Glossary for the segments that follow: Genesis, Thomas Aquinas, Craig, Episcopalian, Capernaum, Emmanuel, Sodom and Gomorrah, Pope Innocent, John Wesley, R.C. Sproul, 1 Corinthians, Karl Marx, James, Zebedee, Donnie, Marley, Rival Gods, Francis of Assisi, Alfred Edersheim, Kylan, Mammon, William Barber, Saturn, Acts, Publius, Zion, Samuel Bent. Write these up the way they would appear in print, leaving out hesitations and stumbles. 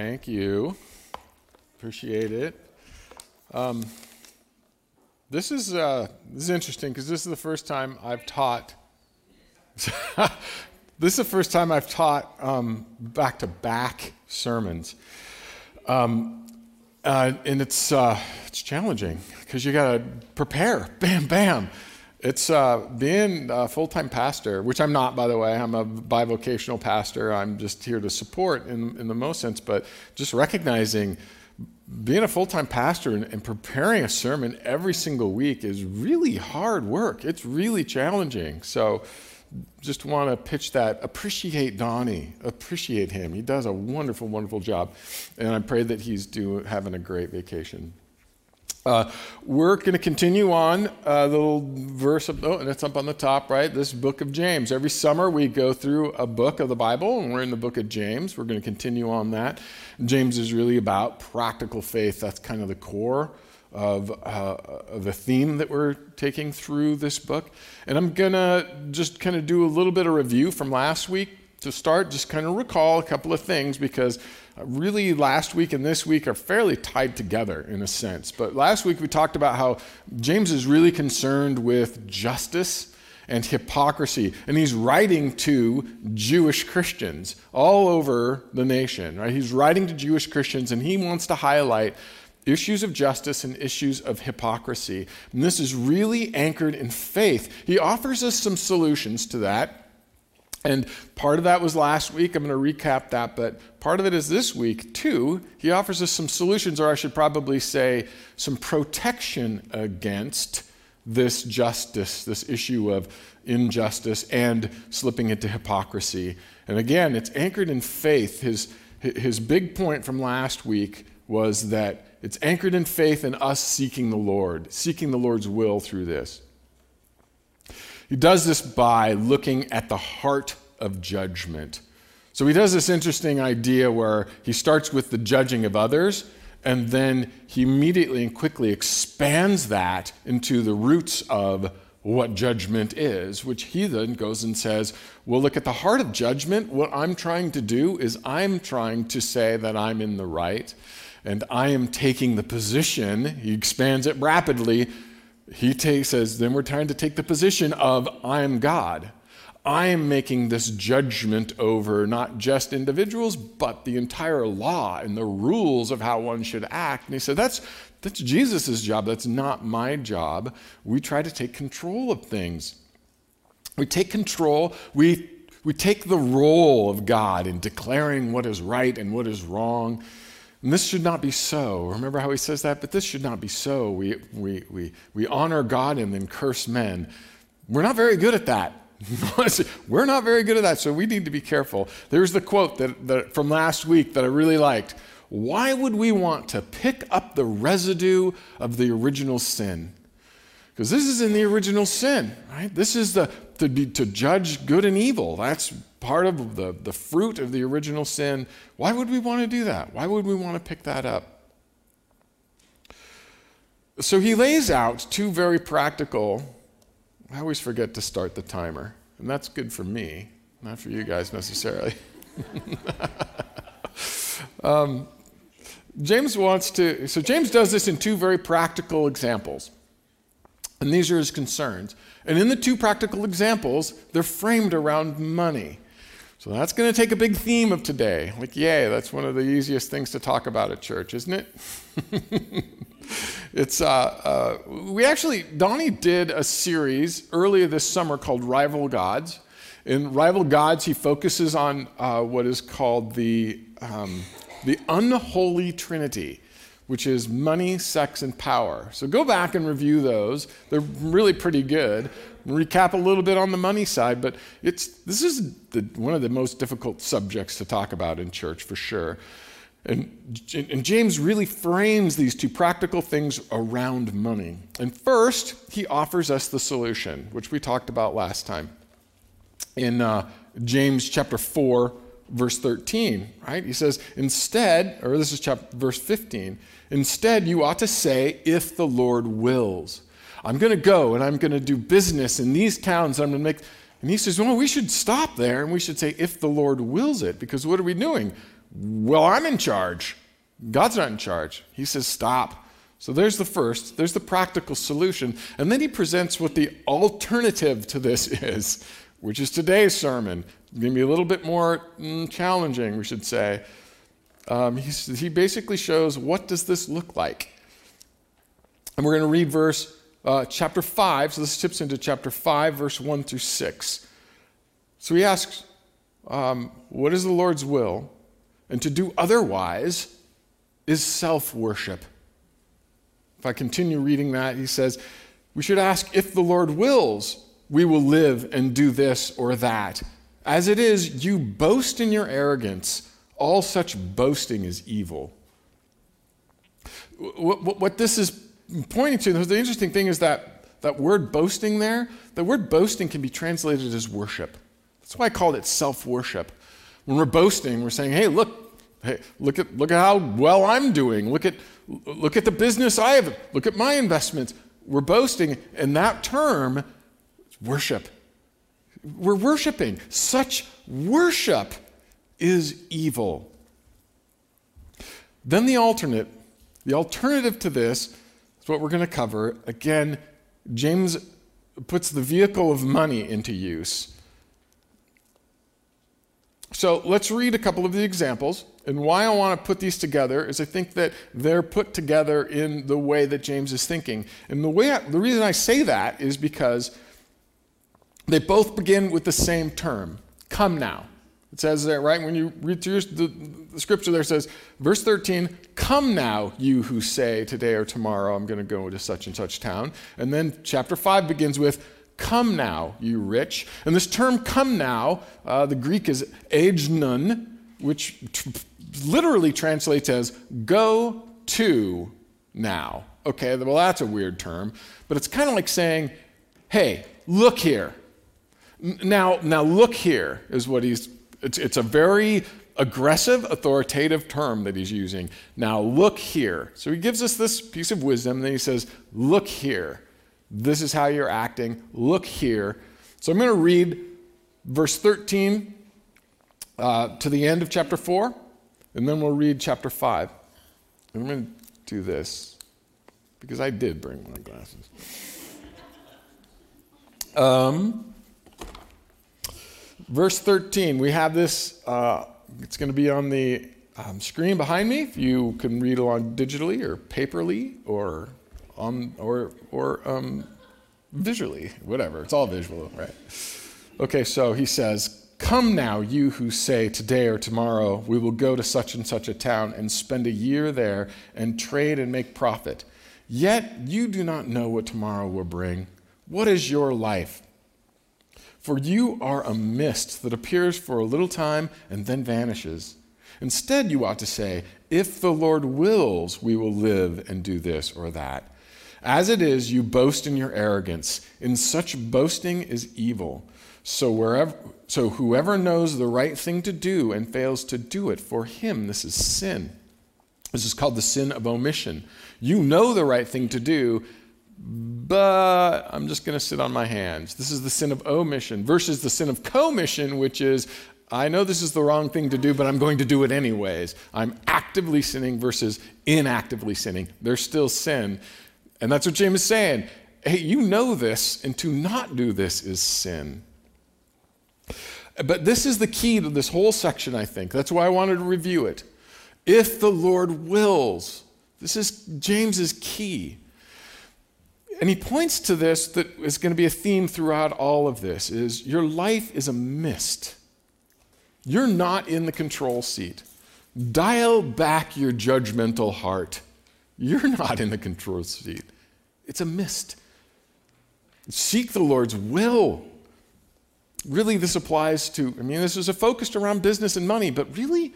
Thank you. Appreciate it. This is interesting because this is the first time I've taught. This is the first time I've taught back-to-back sermons, and it's challenging because you got to prepare. Bam, bam. It's being a full-time pastor, which I'm not, by the way. I'm a bivocational pastor. I'm just here to support in the most sense, but just recognizing being a full-time pastor and preparing a sermon every single week is really hard work. It's really challenging. So just want to pitch that. Appreciate Donnie. Appreciate him. He does a wonderful, wonderful job, and I pray that he's having a great vacation. We're going to continue on the little verse of, and it's up on the top, right? This book of James. Every summer we go through a book of the Bible, and we're in the book of James. We're going to continue on that. James is really about practical faith. That's kind of the core of the theme that we're taking through this book. And I'm going to just kind of do a little bit of review from last week to start, just kind of recall a couple of things because really last week and this week are fairly tied together in a sense. But last week we talked about how James is really concerned with justice and hypocrisy, and he's writing to Jewish Christians all over the nation, right? He's writing to Jewish Christians, and he wants to highlight issues of justice and issues of hypocrisy. And this is really anchored in faith. He offers us some solutions to that. And part of that was last week. I'm going to recap that, but part of it is this week, too. He offers us some solutions, or I should probably say some protection against this justice, this issue of injustice and slipping into hypocrisy. And again, it's anchored in faith. His big point from last week was that it's anchored in faith and us seeking the Lord, seeking the Lord's will through this. He does this by looking at the heart of judgment. So he does this interesting idea where he starts with the judging of others, and then he immediately and quickly expands that into the roots of what judgment is, which he then goes and says, well, look at the heart of judgment. What I'm trying to do is I'm trying to say that I'm in the right, and I am taking the position. He expands it rapidly. He says, then we're trying to take the position of I am God. I am making this judgment over not just individuals, but the entire law and the rules of how one should act. And he said, that's Jesus' job. That's not my job. We try to take control of things. We take control. We take the role of God in declaring what is right and what is wrong. And this should not be so. Remember how he says that? But this should not be so. We honor God and then curse men. We're not very good at that. We're not very good at that, so we need to be careful. There's the quote that from last week that I really liked. Why would we want to pick up the residue of the original sin? Because this is in the original sin, right? This is to judge good and evil. That's part of the fruit of the original sin. Why would we want to do that? Why would we want to pick that up? So he lays out two very practical, I always forget to start the timer, and that's good for me, not for you guys necessarily. James does this in two very practical examples. And these are his concerns. And in the two practical examples, they're framed around money. So that's going to take a big theme of today. Like, yay, that's one of the easiest things to talk about at church, isn't it? Donnie did a series earlier this summer called Rival Gods. In Rival Gods, he focuses on what is called the unholy trinity, which is money, sex, and power. So go back and review those. They're really pretty good. Recap a little bit on the money side, but this is one of the most difficult subjects to talk about in church for sure. And James really frames these two practical things around money. And first, he offers us the solution, which we talked about last time in James chapter 4, verse 13, right? He says, verse 15, instead you ought to say, if the Lord wills. I'm going to go and I'm going to do business in these towns. I'm going to make, and he says, well, we should stop there and we should say, if the Lord wills it, because what are we doing? well, I'm in charge. God's not in charge. He says, stop. So there's the first, there's the practical solution. And then he presents what the alternative to this is, which is today's sermon. It's going to be a little bit more challenging, we should say. He basically shows, what does this look like? And we're going to read verse chapter 5. So this tips into chapter 5, verse 1 through 6. So he asks, what is the Lord's will? And to do otherwise is self-worship. If I continue reading that, he says, we should ask, if the Lord wills, we will live and do this or that. As it is, you boast in your arrogance. All such boasting is evil. What this is pointing to, the interesting thing is that word boasting there, the word boasting can be translated as worship. That's why I called it self-worship. When we're boasting, we're saying, hey, look at how well I'm doing. Look at the business I have. Look at my investments. We're boasting, and that term, worship. We're worshiping. Such worship is evil. Then the alternative to this is what we're going to cover. Again, James puts the vehicle of money into use. So let's read a couple of the examples. And why I want to put these together is I think that they're put together in the way that James is thinking. And the reason I say that is because they both begin with the same term, come now. It says there, right, when you read through the scripture there, it says, verse 13, come now, you who say today or tomorrow I'm going to go to such and such town. And then chapter 5 begins with, come now, you rich. And this term, come now, the Greek is agnon, which literally translates as go to now. Okay, well, that's a weird term. But it's kind of like saying, hey, look here. Now look here is what it's a very aggressive, authoritative term that he's using. Now look here. So he gives us this piece of wisdom, and then he says, look here. This is how you're acting. Look here. So I'm going to read verse 13 to the end of chapter 4, and then we'll read chapter 5. And I'm going to do this because I did bring my glasses. Verse 13, we have this. It's going to be on the screen behind me. If you can read along digitally or paperly or visually, whatever. It's all visual, right? Okay, so he says, come now, you who say today or tomorrow, we will go to such and such a town and spend a year there and trade and make profit. Yet you do not know what tomorrow will bring. What is your life? For you are a mist that appears for a little time and then vanishes. Instead, you ought to say, if the Lord wills, we will live and do this or that. As it is, you boast in your arrogance. In such boasting is evil. So whoever knows the right thing to do and fails to do it, for him this is sin. This is called the sin of omission. You know the right thing to do, but I'm just going to sit on my hands. This is the sin of omission versus the sin of commission, which is, I know this is the wrong thing to do, but I'm going to do it anyways. I'm actively sinning versus inactively sinning. There's still sin. And that's what James is saying. Hey, you know this, and to not do this is sin. But this is the key to this whole section, I think. That's why I wanted to review it. If the Lord wills. This is James's key. And he points to this that is going to be a theme throughout all of this, is your life is a mist. You're not in the control seat. Dial back your judgmental heart. You're not in the control seat. It's a mist. Seek the Lord's will. Really, this applies to, this is focused around business and money, but really,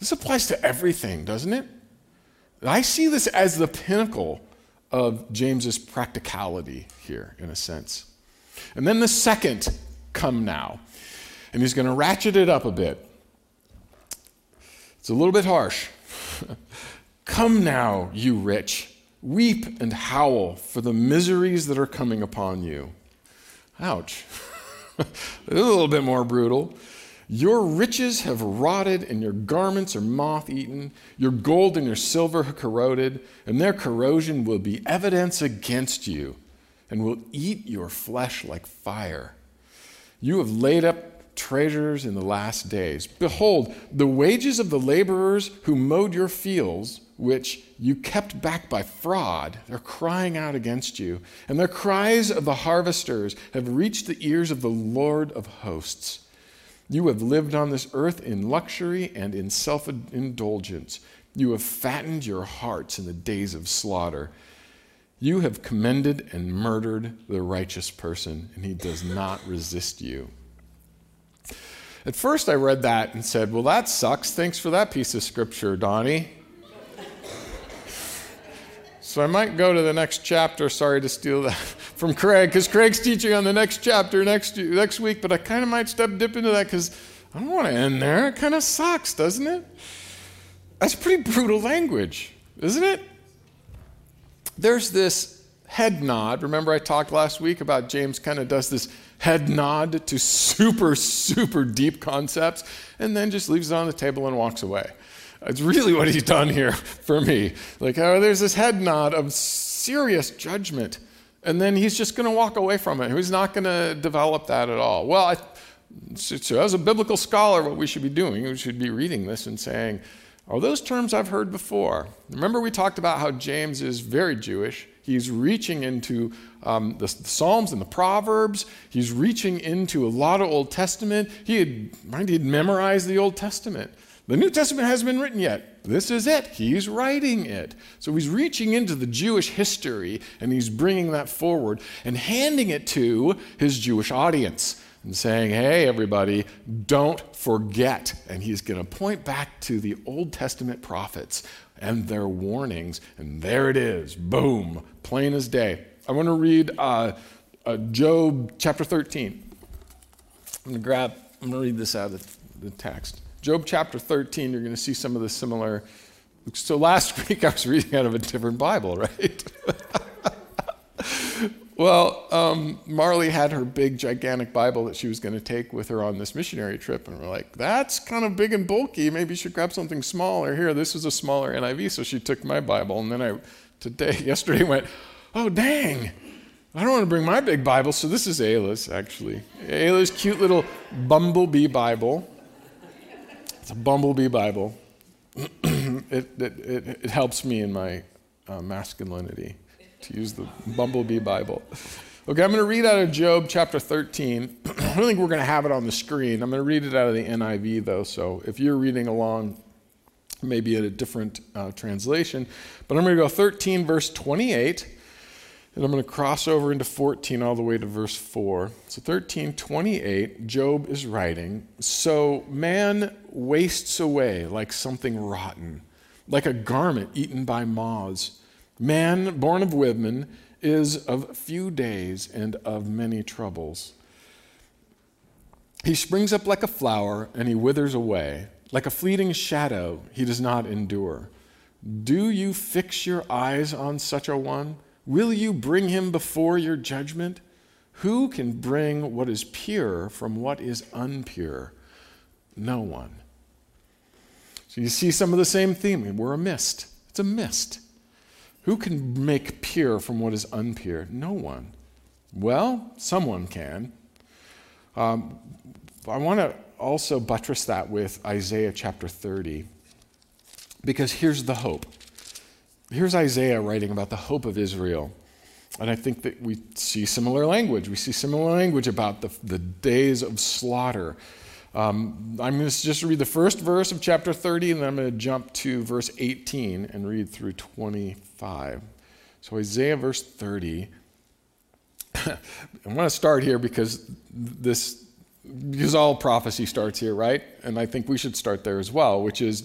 this applies to everything, doesn't it? I see this as the pinnacle of James's practicality here, in a sense. And then the second, come now. And he's going to ratchet it up a bit. It's a little bit harsh. Come now, you rich, weep and howl for the miseries that are coming upon you. Ouch. This is a little bit more brutal. Your riches have rotted, and your garments are moth-eaten. Your gold and your silver are corroded, and their corrosion will be evidence against you, and will eat your flesh like fire. You have laid up treasures in the last days. Behold, the wages of the laborers who mowed your fields, which you kept back by fraud, they're crying out against you, and the cries of the harvesters have reached the ears of the Lord of hosts. You have lived on this earth in luxury and in self-indulgence. You have fattened your hearts in the days of slaughter. You have commended and murdered the righteous person, and he does not resist you. At first I read that and said, well, that sucks. Thanks for that piece of scripture, Donnie. So I might go to the next chapter. Sorry to steal that from Craig, because Craig's teaching on the next chapter next week, but I kind of might dip into that because I don't want to end there. It kind of sucks, doesn't it? That's pretty brutal language, isn't it? There's this head nod. Remember I talked last week about James kind of does this head nod to super, super deep concepts and then just leaves it on the table and walks away. It's really what he's done here for me. Like, oh, there's this head nod of serious judgment. And then he's just going to walk away from it. He's not going to develop that at all. Well, so as a biblical scholar, what we should be doing, we should be reading this and saying, are those terms I've heard before? Remember we talked about how James is very Jewish. He's reaching into the Psalms and the Proverbs. He's reaching into a lot of Old Testament. He had memorized the Old Testament. The New Testament hasn't been written yet. This is it. He's writing it. So he's reaching into the Jewish history, and he's bringing that forward and handing it to his Jewish audience and saying, hey, everybody, don't forget. And he's going to point back to the Old Testament prophets and their warnings. And there it is. Boom. Plain as day. I want to read Job chapter 13. I'm going to read this out of the text. Job chapter 13, you're going to see some of the similar. So last week I was reading out of a different Bible, right? Well, Marley had her big, gigantic Bible that she was going to take with her on this missionary trip. And we're like, that's kind of big and bulky. Maybe you should grab something smaller. Here, this is a smaller NIV. So she took my Bible. And then yesterday went, oh, dang. I don't want to bring my big Bible. So this is Ayla's, actually. Ayla's cute little bumblebee Bible. It's a bumblebee Bible. It helps me in my masculinity to use the bumblebee Bible. Okay, I'm going to read out of Job chapter 13. I don't think we're going to have it on the screen. I'm going to read it out of the NIV, though, so if you're reading along, maybe at a different translation. But I'm going to go 13, verse 28, and I'm going to cross over into 14 all the way to verse 4. So 13:28, Job is writing, so man wastes away like something rotten, like a garment eaten by moths. Man, born of women, is of few days and of many troubles. He springs up like a flower, and he withers away. Like a fleeting shadow, he does not endure. Do you fix your eyes on such a one? Will you bring him before your judgment? Who can bring what is pure from what is unpure? No one. So you see some of the same theme. We're a mist. It's a mist. Who can make pure from what is unpure? No one. Well, someone can. I want to also buttress that with Isaiah chapter 30, because here's the hope. Here's Isaiah writing about the hope of Israel. And I think that we see similar language. We see similar language about the days of slaughter. I'm going to just read the first verse of chapter 30, and then I'm going to jump to verse 18 and read through 25. So Isaiah verse 30. I want to start here because all prophecy starts here, right? And I think we should start there as well, which is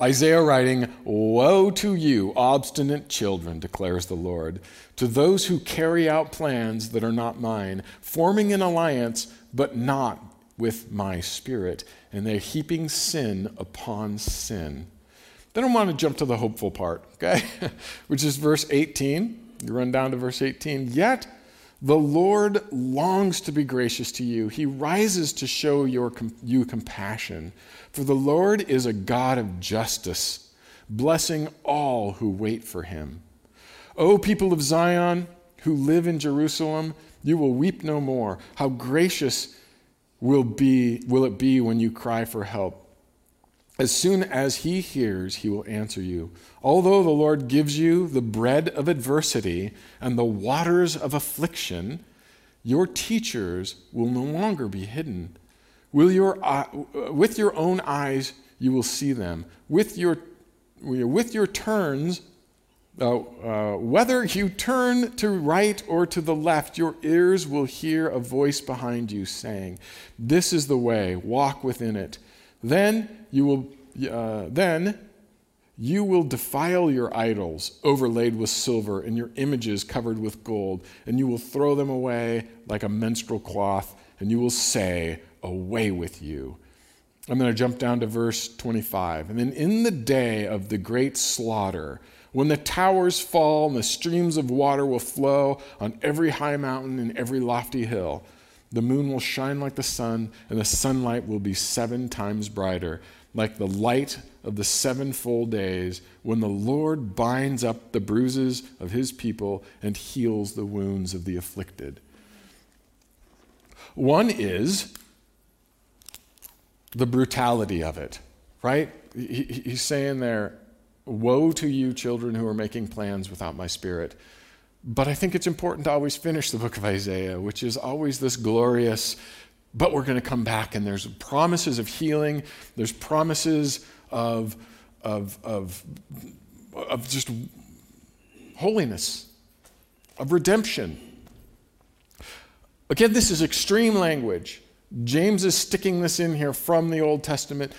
Isaiah writing, woe to you, obstinate children, declares the Lord, to those who carry out plans that are not mine, forming an alliance but not with my spirit, and they're heaping sin upon sin. Then I want to jump to the hopeful part, okay? Which is verse 18. You run down to verse 18. Yet The Lord longs to be gracious to you. He rises to show you compassion. For the Lord is a God of justice, blessing all who wait for him. O people of Zion, who live in Jerusalem, you will weep no more. How gracious will it be when you cry for help. As soon as he hears, he will answer you. Although the Lord gives you the bread of adversity and the waters of affliction, your teachers will no longer be hidden. With your own eyes, you will see them. Whether you turn to right or to the left, your ears will hear a voice behind you saying, "This is the way, walk within it." Then you will defile your idols overlaid with silver and your images covered with gold, and you will throw them away like a menstrual cloth, and you will say, "Away with you." I'm going to jump down to verse 25. And then in the day of the great slaughter, when the towers fall and the streams of water will flow on every high mountain and every lofty hill, the moon will shine like the sun, and the sunlight will be 7 times brighter, like the light of the 7 full days, when the Lord binds up the bruises of his people and heals the wounds of the afflicted. One is the brutality of it, right? He's saying there, "Woe to you, children who are making plans without my spirit." But I think it's important to always finish the book of Isaiah, which is always this glorious, but we're going to come back, and there's promises of healing, there's promises of just holiness, of redemption. Again, this is extreme language. James is sticking this in here from the Old Testament.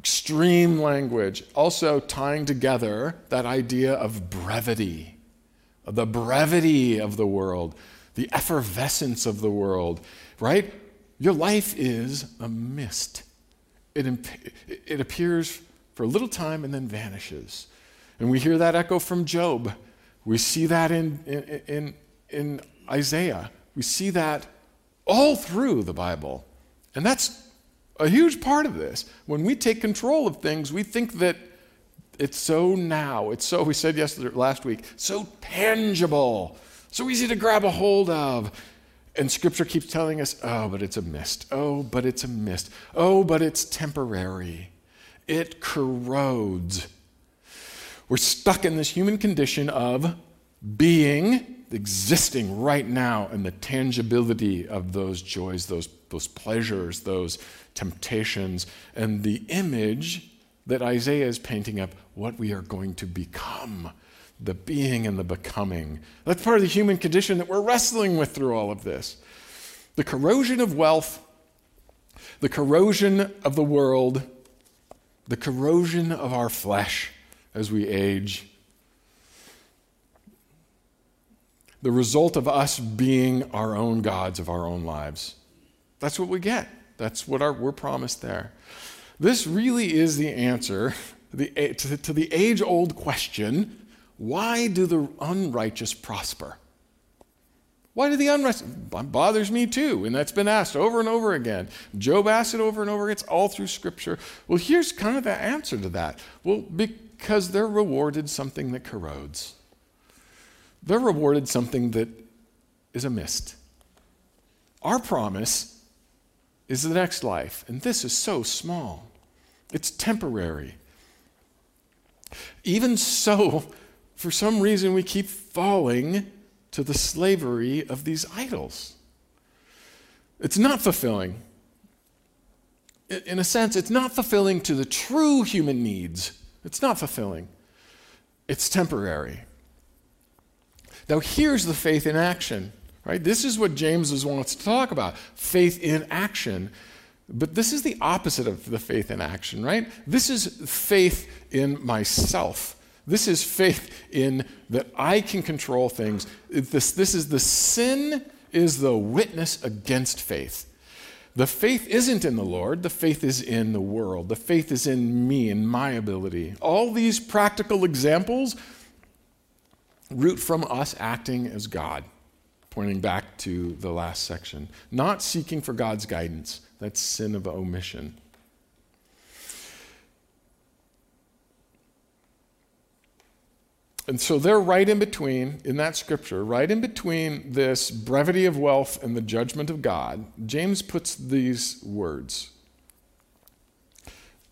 Extreme language, also tying together that idea of brevity. The brevity of the world, the effervescence of the world, right? Your life is a mist. It appears for a little time and then vanishes. And we hear that echo from Job. We see that in Isaiah. We see that all through the Bible. And that's a huge part of this. When we take control of things, we think that it's so now, it's so, we said last week, so tangible, so easy to grab a hold of. And Scripture keeps telling us, oh, but it's a mist. Oh, but it's a mist. Oh, but it's temporary. It corrodes. We're stuck in this human condition of being, existing right now, and the tangibility of those joys, those pleasures, those temptations, and the image that Isaiah is painting up what we are going to become, the being and the becoming. That's part of the human condition that we're wrestling with through all of this. The corrosion of wealth, the corrosion of the world, the corrosion of our flesh as we age. The result of us being our own gods of our own lives. That's what we get. That's what we're promised there. This really is the answer to the age-old question, why do the unrighteous prosper? Why do the unrighteous? Bothers me too, and that's been asked over and over again. Job asked it over and over again. It's all through Scripture. Well, here's kind of the answer to that. Well, because they're rewarded something that corrodes. They're rewarded something that is a mist. Our promise is the next life, and this is so small. It's temporary. Even so, for some reason, we keep falling to the slavery of these idols. It's not fulfilling. In a sense, it's not fulfilling to the true human needs. It's not fulfilling. It's temporary. Now, here's the faith in action, right? This is what James wants to talk about, faith in action. But this is the opposite of the faith in action, right? This is faith in myself. This is faith in that I can control things. This is the sin is the witness against faith. The faith isn't in the Lord. The faith is in the world. The faith is in me and my ability. All these practical examples root from us acting as God. pointing back to the last section. Not seeking for God's guidance. That's sin of omission. And so they're right in between, in that scripture, right in between this brevity of wealth and the judgment of God, James puts these words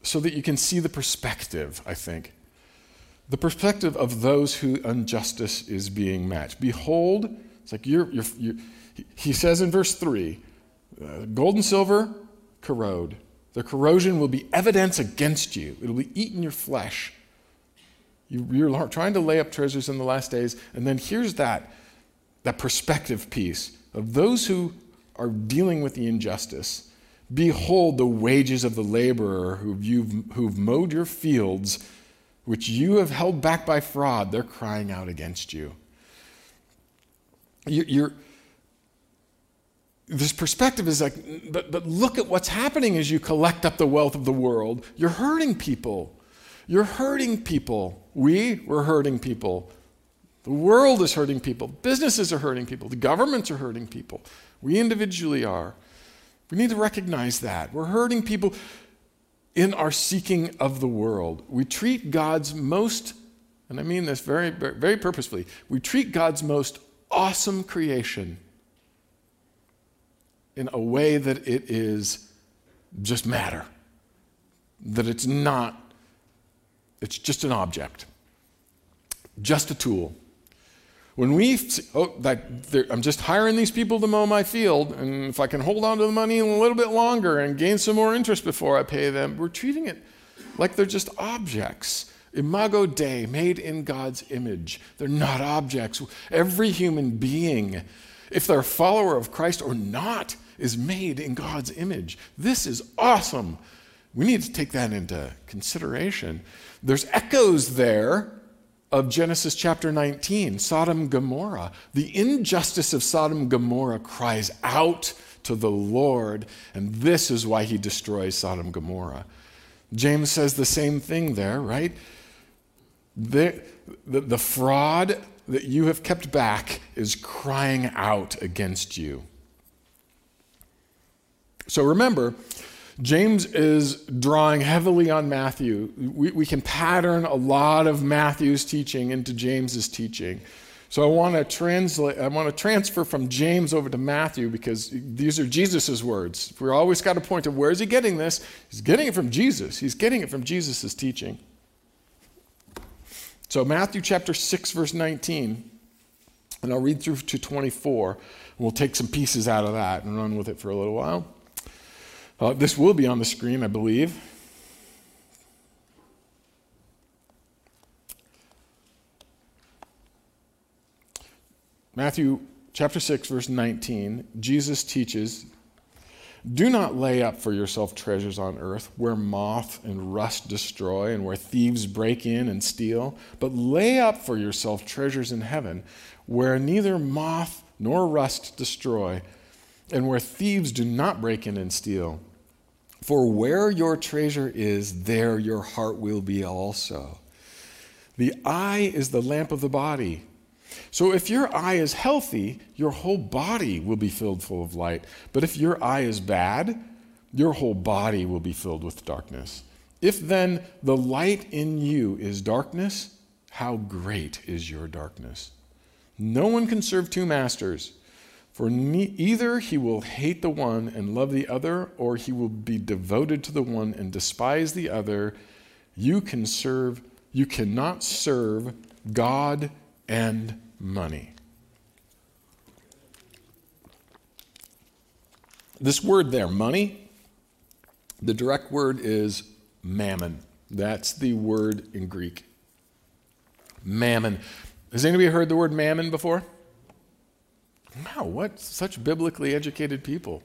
so that you can see the perspective, I think. The perspective of those who injustice is being matched. Behold, it's like he says in verse 3, gold and silver corrode. Their corrosion will be evidence against you. It will be eaten your flesh. You're trying to lay up treasures in the last days. And then here's that perspective piece of those who are dealing with the injustice. Behold the wages of the laborer who've mowed your fields, which you have held back by fraud. They're crying out against you. This perspective is like, but look at what's happening as you collect up the wealth of the world. You're hurting people. You're hurting people. We're hurting people. The world is hurting people. Businesses are hurting people. The governments are hurting people. We individually are. We need to recognize that. We're hurting people. In our seeking of the world, we treat God's most, and I mean this very, very purposefully, we treat God's most awesome creation in a way that it is just matter, that it's not, it's just an object, just a tool. When I'm just hiring these people to mow my field, and if I can hold on to the money a little bit longer and gain some more interest before I pay them, we're treating it like they're just objects. Imago Dei, made in God's image. They're not objects. Every human being, if they're a follower of Christ or not, is made in God's image. This is awesome. We need to take that into consideration. There's echoes there of Genesis chapter 19, Sodom and Gomorrah. The injustice of Sodom and Gomorrah cries out to the Lord, and this is why he destroys Sodom and Gomorrah. James says the same thing there, right? The fraud that you have kept back is crying out against you. So remember, James is drawing heavily on Matthew. We can pattern a lot of Matthew's teaching into James's teaching. So I want to transfer from James over to Matthew, because these are Jesus's words. We're always got to point to where is he getting this? He's getting it from Jesus. He's getting it from Jesus's teaching. So Matthew chapter 6 verse 19, and I'll read through to 24, and we'll take some pieces out of that and run with it for a little while. This will be on the screen, I believe. Matthew chapter 6, verse 19, Jesus teaches, "Do not lay up for yourself treasures on earth, where moth and rust destroy, and where thieves break in and steal, but lay up for yourself treasures in heaven, where neither moth nor rust destroy, and where thieves do not break in and steal. For where your treasure is, there your heart will be also. The eye is the lamp of the body. So if your eye is healthy, your whole body will be filled full of light. But if your eye is bad, your whole body will be filled with darkness. If then the light in you is darkness, how great is your darkness? No one can serve two masters. For either he will hate the one and love the other, or he will be devoted to the one and despise the other. You cannot serve God and money." This word there, money, the direct word is mammon. That's the word in Greek. Mammon. Has anybody heard the word mammon before? Wow, what such biblically educated people.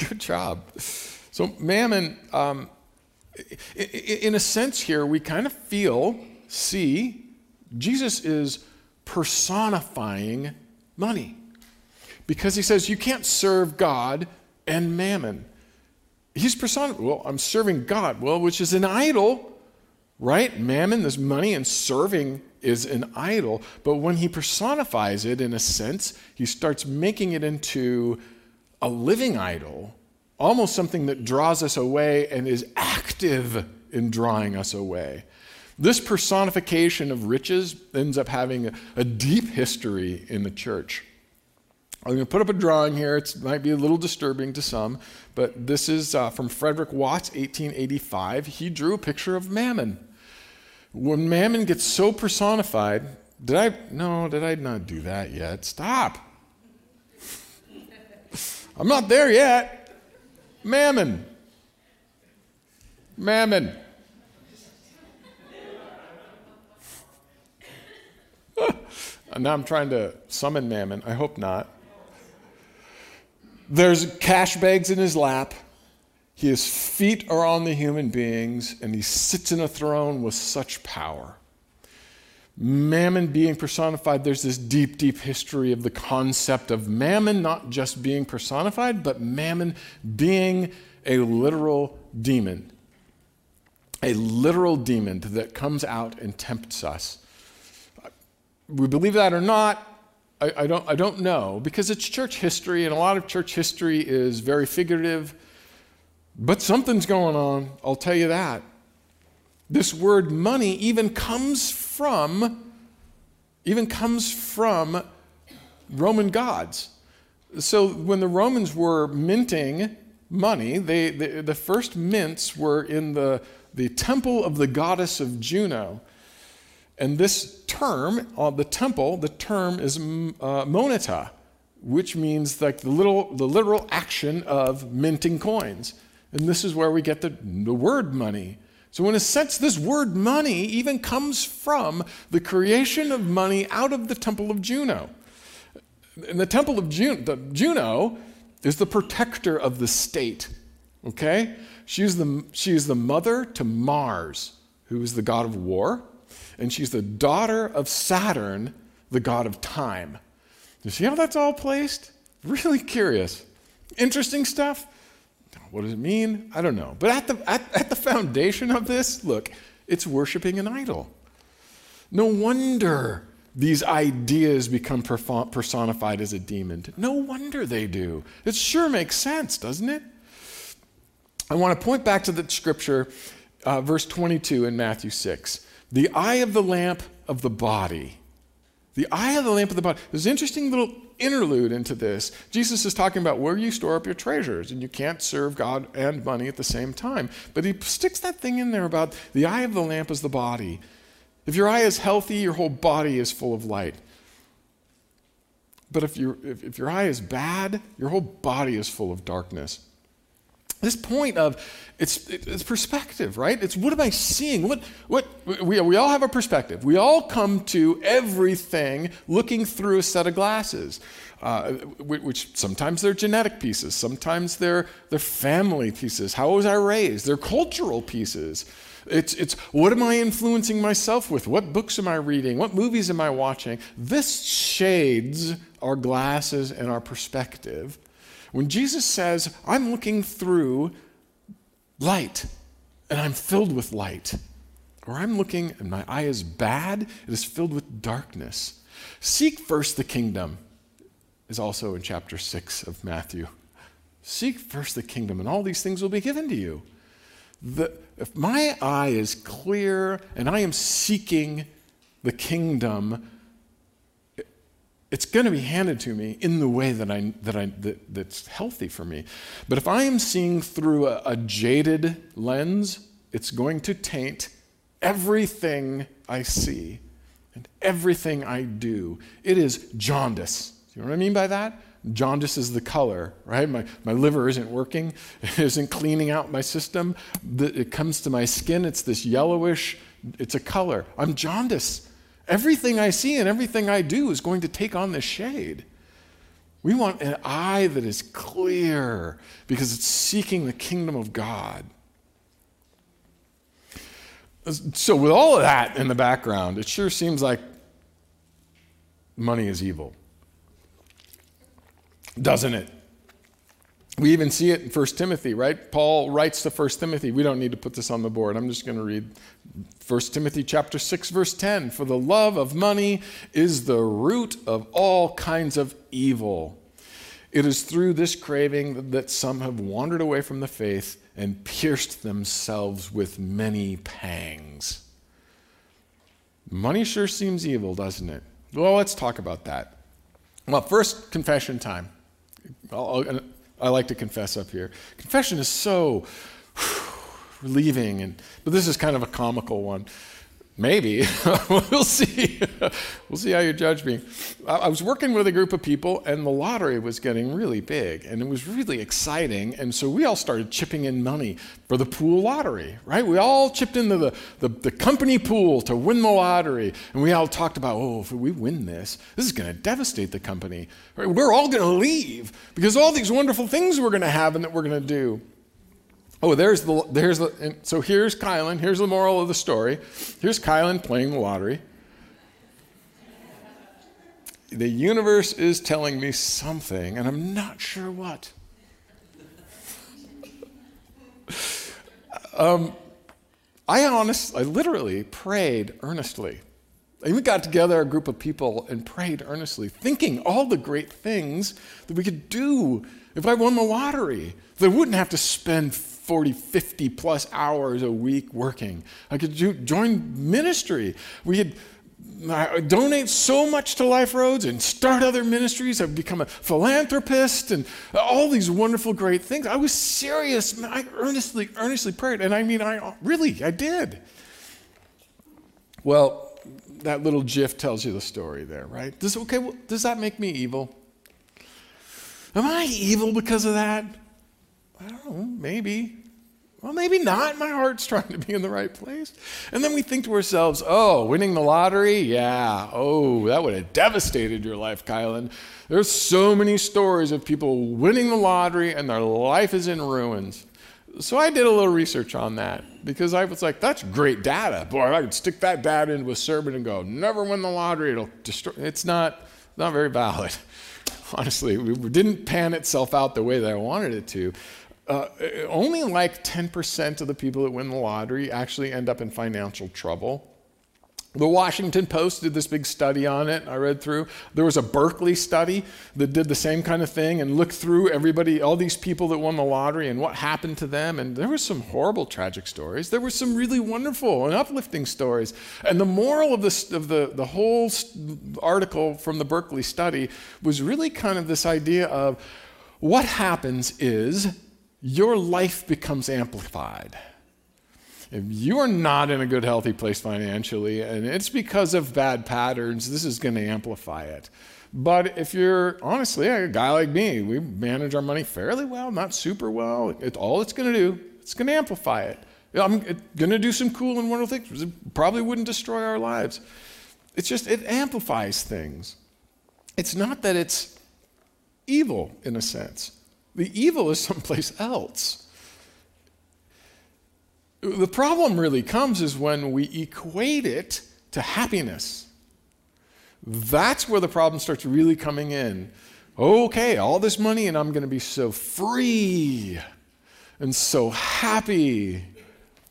Good job. So mammon, in a sense here, we kind of see, Jesus is personifying money. Because he says, you can't serve God and mammon. He's personifying, well, I'm serving God, well, which is an idol, right? Mammon, this money and serving is an idol, but when he personifies it, in a sense, he starts making it into a living idol, almost something that draws us away and is active in drawing us away. This personification of riches ends up having a deep history in the church. I'm going to put up a drawing here. It might be a little disturbing to some, but this is from Frederick Watts, 1885. He drew a picture of Mammon. When Mammon gets so personified, did I not do that yet? Stop. I'm not there yet. Mammon. Mammon. Now I'm trying to summon Mammon. I hope not. There's cash bags in his lap. His feet are on the human beings, and he sits in a throne with such power. Mammon being personified, there's this deep, deep history of the concept of Mammon not just being personified, but Mammon being a literal demon. A literal demon that comes out and tempts us. We believe that or not, I don't know, because it's church history, and a lot of church history is very figurative, but something's going on, I'll tell you that. This word money even comes from Roman gods. So when the Romans were minting money, the first mints were in the temple of the goddess of Juno. And this term, the temple, the term is moneta, which means like the literal action of minting coins. And this is where we get the word money. So in a sense, this word money even comes from the creation of money out of the temple of Juno. And the temple of Juno is the protector of the state, okay? She is the mother to Mars, who is the god of war. And she's the daughter of Saturn, the god of time. You see how that's all placed? Really curious. Interesting stuff. What does it mean? I don't know. But at the foundation of this, look, it's worshiping an idol. No wonder these ideas become personified as a demon. No wonder they do. It sure makes sense, doesn't it? I want to point back to the scripture, verse 22 in Matthew 6. The eye of the lamp of the body. The eye of the lamp of the body. There's an interesting little interlude into this. Jesus is talking about where you store up your treasures, and you can't serve God and money at the same time. But he sticks that thing in there about the eye of the lamp is the body. If your eye is healthy, your whole body is full of light. But if your eye is bad, your whole body is full of darkness. This point of, it's perspective, right? It's what am I seeing? We all have a perspective. We all come to everything looking through a set of glasses, which sometimes they're genetic pieces, sometimes they're family pieces. How was I raised? They're cultural pieces. It's what am I influencing myself with? What books am I reading? What movies am I watching? This shades our glasses and our perspective. When Jesus says, I'm looking through light, and I'm filled with light, or I'm looking, and my eye is bad, it is filled with darkness. Seek first the kingdom, is also in chapter 6 of Matthew. Seek first the kingdom, and all these things will be given to you. If my eye is clear, and I am seeking the kingdom, it's going to be handed to me in the way that's healthy for me. But if I am seeing through a jaded lens, it's going to taint everything I see and everything I do. It is jaundice. You know what I mean by that? Jaundice is the color, right? My liver isn't working. It isn't cleaning out my system. It comes to my skin. It's this yellowish. It's a color. I'm jaundice. Everything I see and everything I do is going to take on this shade. We want an eye that is clear because it's seeking the kingdom of God. So with all of that in the background, it sure seems like money is evil, doesn't it? We even see it in 1 Timothy, right? Paul writes to 1 Timothy. We don't need to put this on the board. I'm just going to read 1 Timothy chapter 6, verse 10, for the love of money is the root of all kinds of evil. It is through this craving that some have wandered away from the faith and pierced themselves with many pangs. Money sure seems evil, doesn't it? Well, let's talk about that. Well, first, confession time. I like to confess up here. Confession is so relieving, but this is kind of a comical one. Maybe. We'll see. We'll see how you judge me. I was working with a group of people, and the lottery was getting really big, and it was really exciting, and so we all started chipping in money for the pool lottery, right? We all chipped into the company pool to win the lottery, and we all talked about, oh, if we win this, this is going to devastate the company. Right? We're all going to leave because all these wonderful things we're going to have and that we're going to do. Oh, so here's Kylan. Here's the moral of the story. Here's Kylan playing the lottery. The universe is telling me something, and I'm not sure what. I literally prayed earnestly. And we got together a group of people and prayed earnestly, thinking all the great things that we could do if I won the lottery. They wouldn't have to spend 40, 50 plus hours a week working. I could join ministry. We could donate so much to Life Roads and start other ministries. I've become a philanthropist and all these wonderful, great things. I was serious. Man, I earnestly prayed. And I did. Well, that little gif tells you the story there, right? Does that make me evil? Am I evil because of that? I don't know, maybe. Well, maybe not. My heart's trying to be in the right place. And then we think to ourselves, oh, winning the lottery? Yeah. Oh, that would have devastated your life, Kylan. There's so many stories of people winning the lottery and their life is in ruins. So I did a little research on that because I was like, that's great data. Boy, I could stick that data into a sermon and go, never win the lottery. It'll destroy. It's not very valid. Honestly, it didn't pan itself out the way that I wanted it to. Only like 10% of the people that win the lottery actually end up in financial trouble. The Washington Post did this big study on it. I read through. There was a Berkeley study that did the same kind of thing and looked through everybody, all these people that won the lottery and what happened to them. And there were some horrible, tragic stories. There were some really wonderful and uplifting stories. And the moral of the whole article from the Berkeley study was really kind of this idea of what happens is your life becomes amplified. If you are not in a good, healthy place financially, and it's because of bad patterns, this is going to amplify it. But if you're, honestly, a guy like me, we manage our money fairly well, not super well. All it's going to do, it's going to amplify it. I'm going to do some cool and wonderful things. It probably wouldn't destroy our lives. It's just, it amplifies things. It's not that it's evil, in a sense. The evil is someplace else. The problem really comes is when we equate it to happiness. That's where the problem starts really coming in. Okay, all this money and I'm going to be so free and so happy.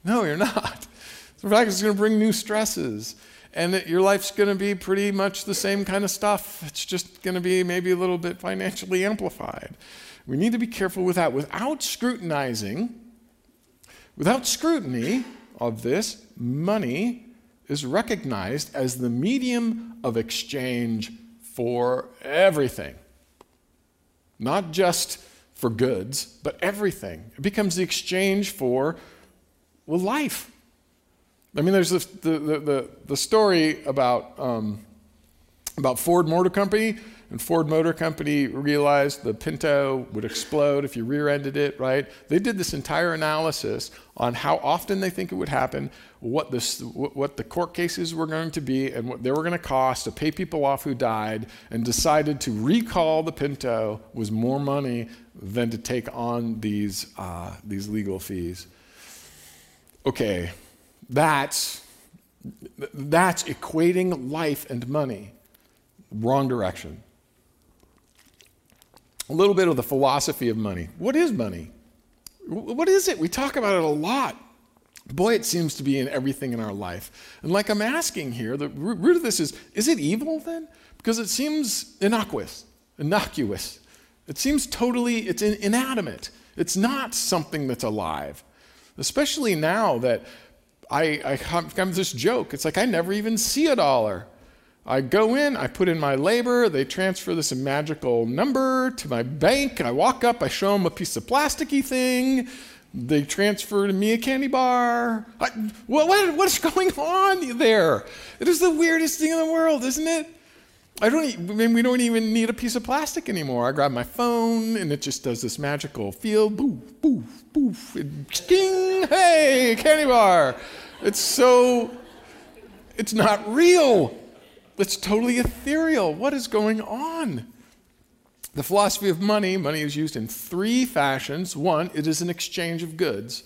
No, you're not. In fact, it's going to bring new stresses. And your life's going to be pretty much the same kind of stuff. It's just going to be maybe a little bit financially amplified. We need to be careful with that. Without scrutiny of this, money is recognized as the medium of exchange for everything. Not just for goods, but everything. It becomes the exchange for, well, life. I mean, there's the story about Ford Motor Company. And Ford Motor Company realized the Pinto would explode if you rear-ended it, right? They did this entire analysis on how often they think it would happen, what the court cases were going to be, and what they were going to cost to pay people off who died, and decided to recall the Pinto was more money than to take on these legal fees. Okay, that's equating life and money. Wrong direction. A little bit of the philosophy of money. What is money? What is it? We talk about it a lot. Boy, it seems to be in everything in our life. And like I'm asking here, the root of this is it evil then? Because it seems innocuous. It seems totally, it's inanimate. It's not something that's alive. Especially now that I have this joke. It's like I never even see a dollar. I go in, I put in my labor, they transfer this magical number to my bank, I walk up, I show them a piece of plasticky thing, they transfer to me a candy bar. What's going on there? It is the weirdest thing in the world, isn't it? We don't even need a piece of plastic anymore. I grab my phone, and it just does this magical field. Boof, boof, boof, and ding, hey, candy bar. It's not real. It's totally ethereal. What is going on? The philosophy of money. Money is used in three fashions. One, it is an exchange of goods.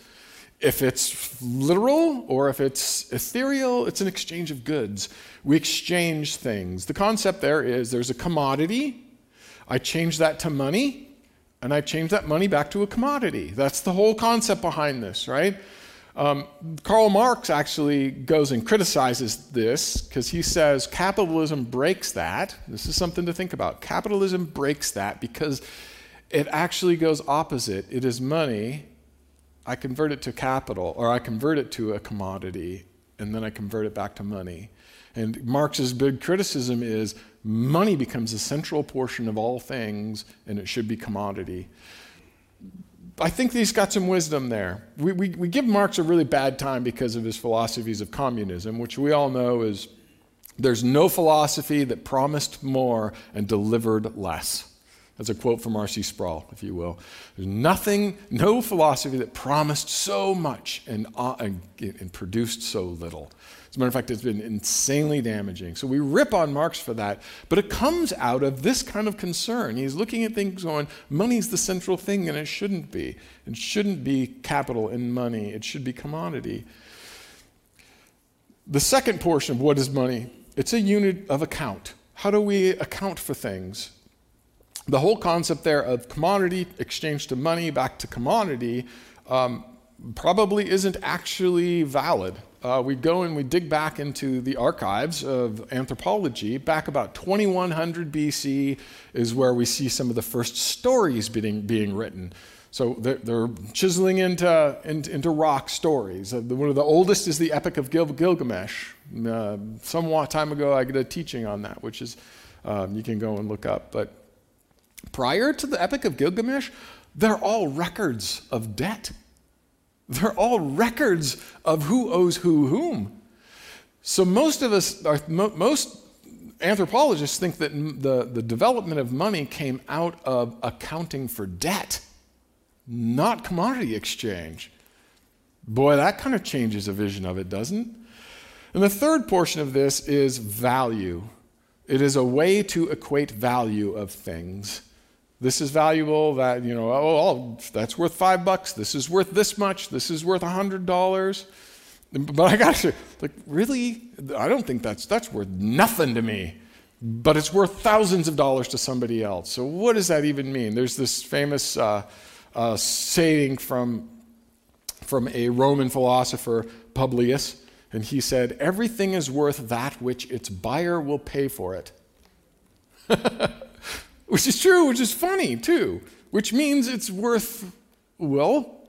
If it's literal or if it's ethereal, it's an exchange of goods. We exchange things. The concept there is there's a commodity. I change that to money, and I change that money back to a commodity. That's the whole concept behind this, right? Karl Marx actually goes and criticizes this because he says capitalism breaks that. This is something to think about. Capitalism breaks that because it actually goes opposite. It is money. I convert it to capital, or I convert it to a commodity, and then I convert it back to money. And Marx's big criticism is money becomes a central portion of all things, and it should be commodity. I think he's got some wisdom there. We give Marx a really bad time because of his philosophies of communism, which we all know is there's no philosophy that promised more and delivered less. That's a quote from R.C. Sproul, if you will. There's no philosophy that promised so much and produced so little. As a matter of fact, it's been insanely damaging. So we rip on Marx for that, but it comes out of this kind of concern. He's looking at things going, money's the central thing, and it shouldn't be. It shouldn't be capital and money. It should be commodity. The second portion of what is money, it's a unit of account. How do we account for things? The whole concept there of commodity, exchange to money, back to commodity, probably isn't actually valid. We go and we dig back into the archives of anthropology. Back about 2100 BC is where we see some of the first stories being written. So they're chiseling into rock stories. One of the oldest is the Epic of Gilgamesh. Some time ago I did a teaching on that, which is you can go and look up. But prior to the Epic of Gilgamesh, they're all records of debt. They're all records of who owes who whom. So most anthropologists think that the development of money came out of accounting for debt, not commodity exchange. Boy, that kind of changes the vision of it, doesn't it? And the third portion of this is value. It is a way to equate value of things. This is valuable, that, you know, oh, that's worth $5, this is worth this much, this is worth $100. But I got to, like, really? I don't think that's worth nothing to me. But it's worth thousands of dollars to somebody else. So what does that even mean? There's this famous saying from a Roman philosopher, Publius, and he said, everything is worth that which its buyer will pay for it. Which is true, which is funny, too. Which means it's worth, well,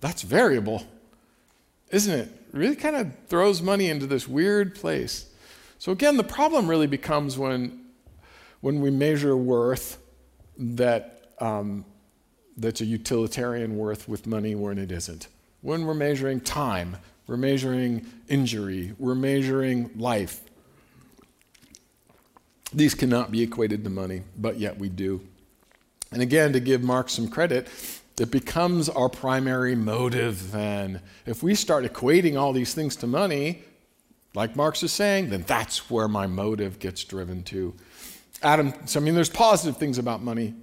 that's variable, isn't it? It really kind of throws money into this weird place. So again, the problem really becomes when we measure worth that's a utilitarian worth with money when it isn't. When we're measuring time, we're measuring injury, we're measuring life. These cannot be equated to money, but yet we do. And again, to give Marx some credit, it becomes our primary motive then. If we start equating all these things to money, like Marx is saying, then that's where my motive gets driven to. There's positive things about money.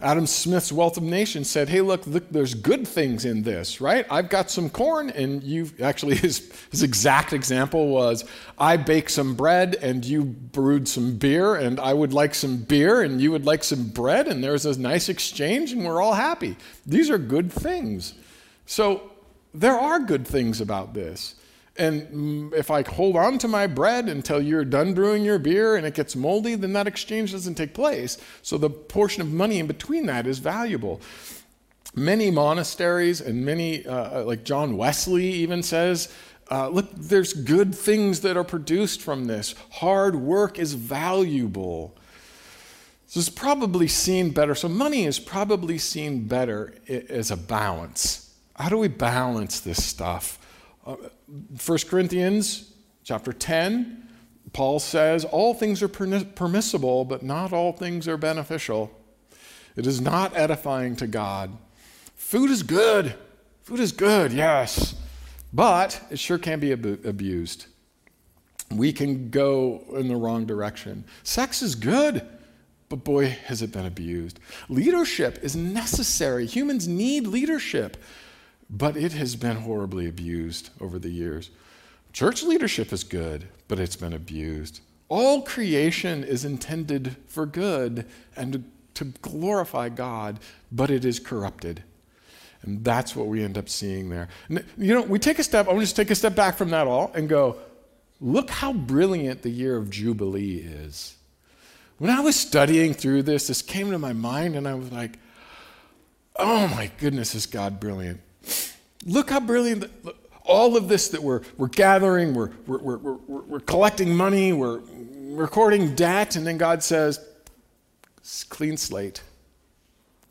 Adam Smith's Wealth of Nations said, hey, look, there's good things in this, right? I've got some corn, and his exact example was, I bake some bread, and you brewed some beer, and I would like some beer, and you would like some bread, and there's a nice exchange, and we're all happy. These are good things. So there are good things about this. And if I hold on to my bread until you're done brewing your beer and it gets moldy, then that exchange doesn't take place. So the portion of money in between that is valuable. Many monasteries and many, like John Wesley even says, look, there's good things that are produced from this. Hard work is valuable. So it's probably seen better. So money is probably seen better as a balance. How do we balance this stuff? 1 Corinthians chapter 10, Paul says, all things are permissible, but not all things are beneficial. It is not edifying to God. Food is good. Food is good, yes. But it sure can be abused. We can go in the wrong direction. Sex is good, but boy, has it been abused. Leadership is necessary. Humans need leadership, but it has been horribly abused over the years. Church leadership is good, but it's been abused. All creation is intended for good and to glorify God, but it is corrupted. And that's what we end up seeing there. And, you know, we take a step, I want to just take a step back from that all and go, look how brilliant the year of Jubilee is. When I was studying through this, this came to my mind and I was like, oh my goodness, is God brilliant. Look how brilliant, all of this that we're gathering, we're collecting money, we're recording debt, and then God says, clean slate.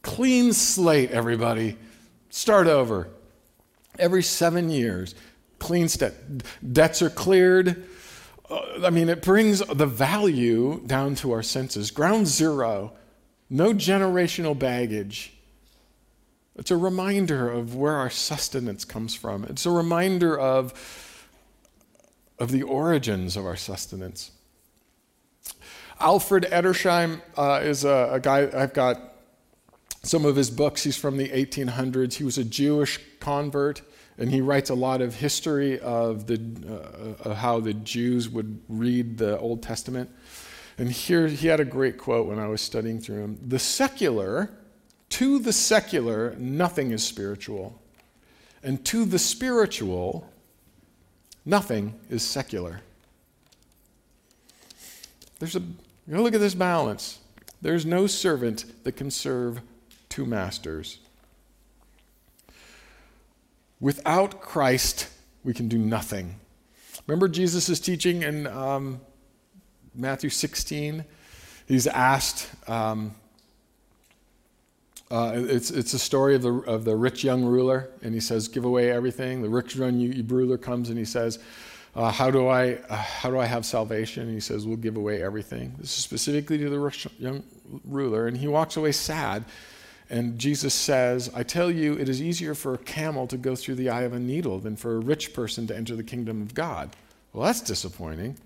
Clean slate, everybody. Start over. Every 7 years, clean slate. Debts are cleared. I mean, it brings the value down to our senses. Ground zero, no generational baggage. It's a reminder of where our sustenance comes from. It's a reminder of the origins of our sustenance. Alfred Edersheim is a guy, I've got some of his books. He's from the 1800s. He was a Jewish convert, and he writes a lot of history of how the Jews would read the Old Testament. And here he had a great quote when I was studying through him. To the secular, nothing is spiritual. And to the spiritual, nothing is secular. You know, look at this balance. There's no servant that can serve two masters. Without Christ, we can do nothing. Remember Jesus' teaching in Matthew 16? He's asked, it's a story of the rich young ruler, and he says, give away everything. The rich young ruler comes and he says, how do I have salvation? And he says, we'll give away everything. This is specifically to the rich young ruler, and he walks away sad. And Jesus says, I tell you, it is easier for a camel to go through the eye of a needle than for a rich person to enter the kingdom of God. Well, that's disappointing.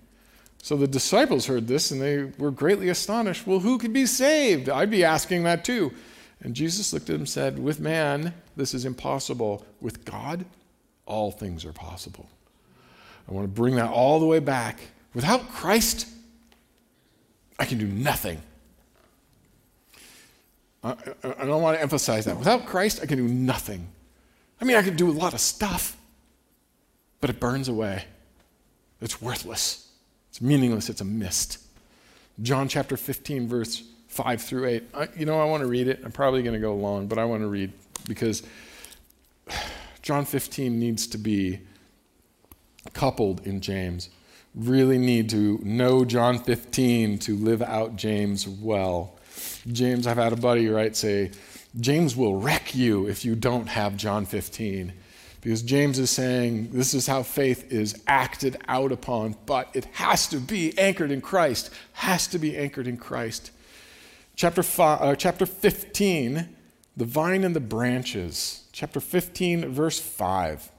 So the disciples heard this, and they were greatly astonished. Well, who could be saved? I'd be asking that too. And Jesus looked at him and said, with man, this is impossible. With God, all things are possible. I want to bring that all the way back. Without Christ, I can do nothing. I don't want to emphasize that. Without Christ, I can do nothing. I mean, I can do a lot of stuff, but it burns away. It's worthless. It's meaningless. It's a mist. John chapter 15, verse 5 through 8. I want to read it. I'm probably going to go long, but I want to read because John 15 needs to be coupled in James. Really need to know John 15 to live out James well. James, I've had a buddy say, James will wreck you if you don't have John 15. Because James is saying, this is how faith is acted out upon, but it has to be anchored in Christ. Has to be anchored in Christ. Chapter 15, the vine and the branches. Chapter 15, verse 5.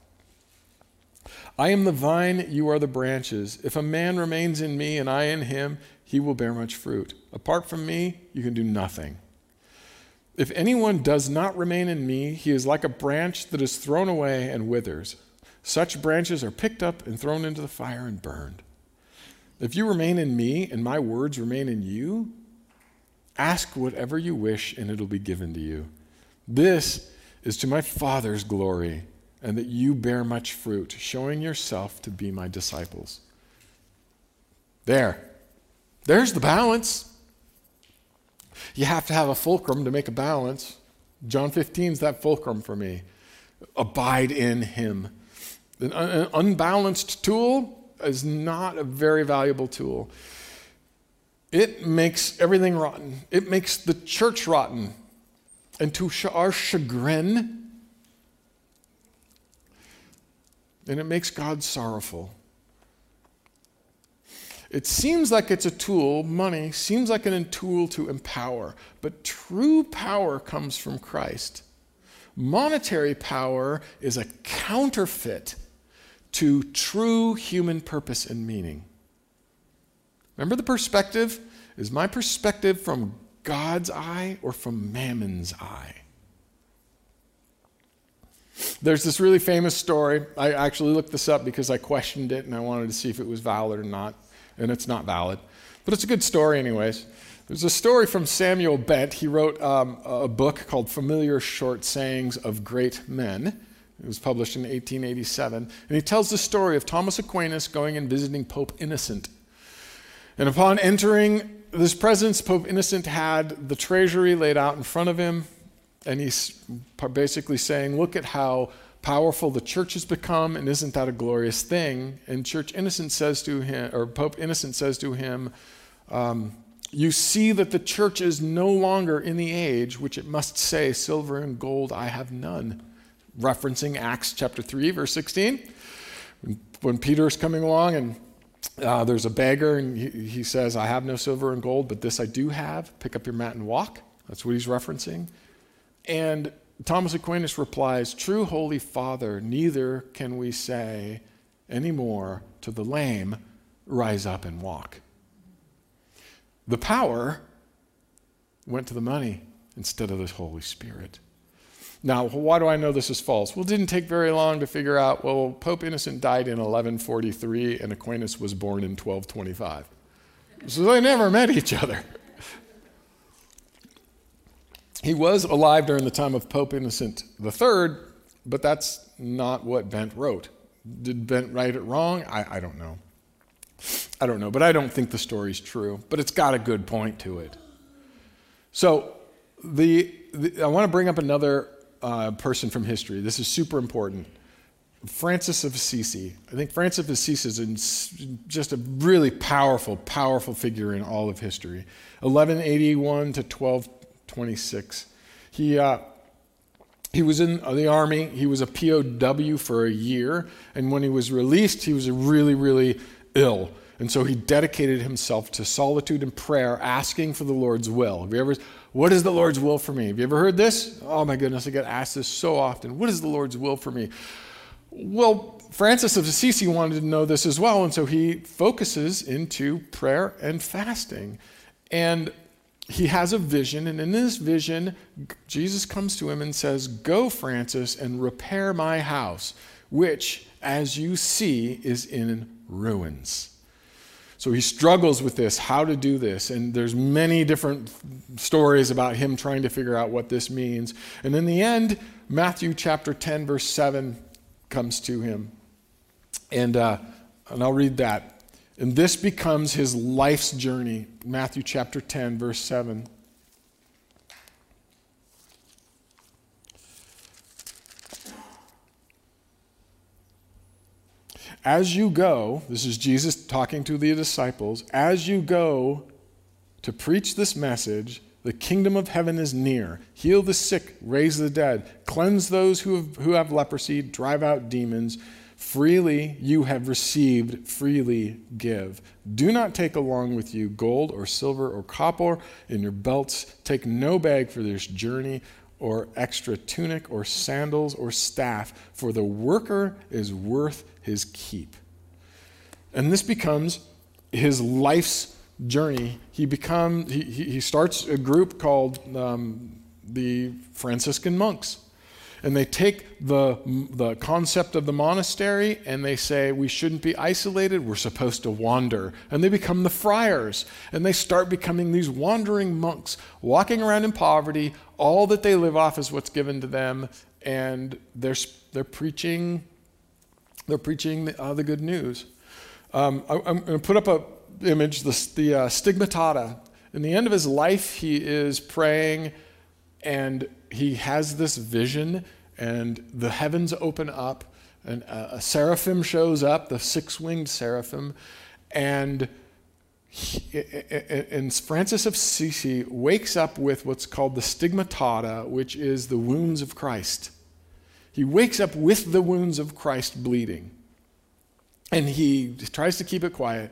I am the vine, you are the branches. If a man remains in me and I in him, he will bear much fruit. Apart from me, you can do nothing. If anyone does not remain in me, he is like a branch that is thrown away and withers. Such branches are picked up and thrown into the fire and burned. If you remain in me and my words remain in you, ask whatever you wish and it will be given to you. This is to my Father's glory and that you bear much fruit, showing yourself to be my disciples. There's the balance. You have to have a fulcrum to make a balance. John 15 is that fulcrum for me. Abide in him. An unbalanced tool is not a very valuable tool. It makes everything rotten. It makes the church rotten. And to our chagrin, and it makes God sorrowful. It seems like it's a tool, money, seems like a tool to empower. But true power comes from Christ. Monetary power is a counterfeit to true human purpose and meaning. Remember the perspective? Is my perspective from God's eye or from Mammon's eye? There's this really famous story. I actually looked this up because I questioned it and I wanted to see if it was valid or not. And it's not valid. But it's a good story anyways. There's a story from Samuel Bent. He wrote a book called Familiar Short Sayings of Great Men. It was published in 1887. And he tells the story of Thomas Aquinas going and visiting Pope Innocent. And upon entering this presence, Pope Innocent had the treasury laid out in front of him. And he's basically saying, look at how powerful the church has become, and isn't that a glorious thing? And Pope Innocent says to him, you see that the church is no longer in the age which it must say, silver and gold I have none. Referencing Acts chapter 3, verse 16. When Peter's coming along and there's a beggar, and he says, I have no silver and gold, but this I do have. Pick up your mat and walk. That's what he's referencing. And Thomas Aquinas replies, true Holy Father, neither can we say anymore to the lame, rise up and walk. The power went to the money instead of the Holy Spirit. Now, why do I know this is false? Well, it didn't take very long to figure out, well, Pope Innocent died in 1143 and Aquinas was born in 1225. So they never met each other. He was alive during the time of Pope Innocent III, but that's not what Bent wrote. Did Bent write it wrong? I don't know. I don't know, but I don't think the story's true. But it's got a good point to it. So I want to bring up another person from history. This is super important. Francis of Assisi. I think Francis of Assisi is just a really powerful, powerful figure in all of history. 1181 to 1226. He was in the army. He was a POW for a year, and when he was released, he was really, really ill, and so he dedicated himself to solitude and prayer, asking for the Lord's will. Have you ever? What is the Lord's will for me? Have you ever heard this? Oh my goodness, I get asked this so often. What is the Lord's will for me? Well, Francis of Assisi wanted to know this as well, and so he focuses into prayer and fasting, and he has a vision, and in this vision, Jesus comes to him and says, go, Francis, and repair my house, which, as you see, is in ruins. So he struggles with this, how to do this, and there's many different stories about him trying to figure out what this means. And in the end, Matthew chapter 10, verse 7 comes to him, and I'll read that. And this becomes his life's journey. Matthew chapter 10, verse 7. As you go, this is Jesus talking to the disciples, as you go to preach this message, the kingdom of heaven is near. Heal the sick, raise the dead, cleanse those who have leprosy, drive out demons. Freely you have received, freely give. Do not take along with you gold or silver or copper in your belts. Take no bag for this journey or extra tunic or sandals or staff, for the worker is worth his keep. And this becomes his life's journey. He starts a group called the Franciscan monks. And they take the concept of the monastery and they say, we shouldn't be isolated, we're supposed to wander. And they become the friars. And they start becoming these wandering monks, walking around in poverty. All that they live off is what's given to them. And they're preaching the good news. I'm going to put up an image, the stigmatata. In the end of his life, he is praying, and he has this vision, and the heavens open up, and a seraphim shows up, the six-winged seraphim, and Francis of Assisi wakes up with what's called the stigmatata, which is the wounds of Christ. He wakes up with the wounds of Christ bleeding, and he tries to keep it quiet,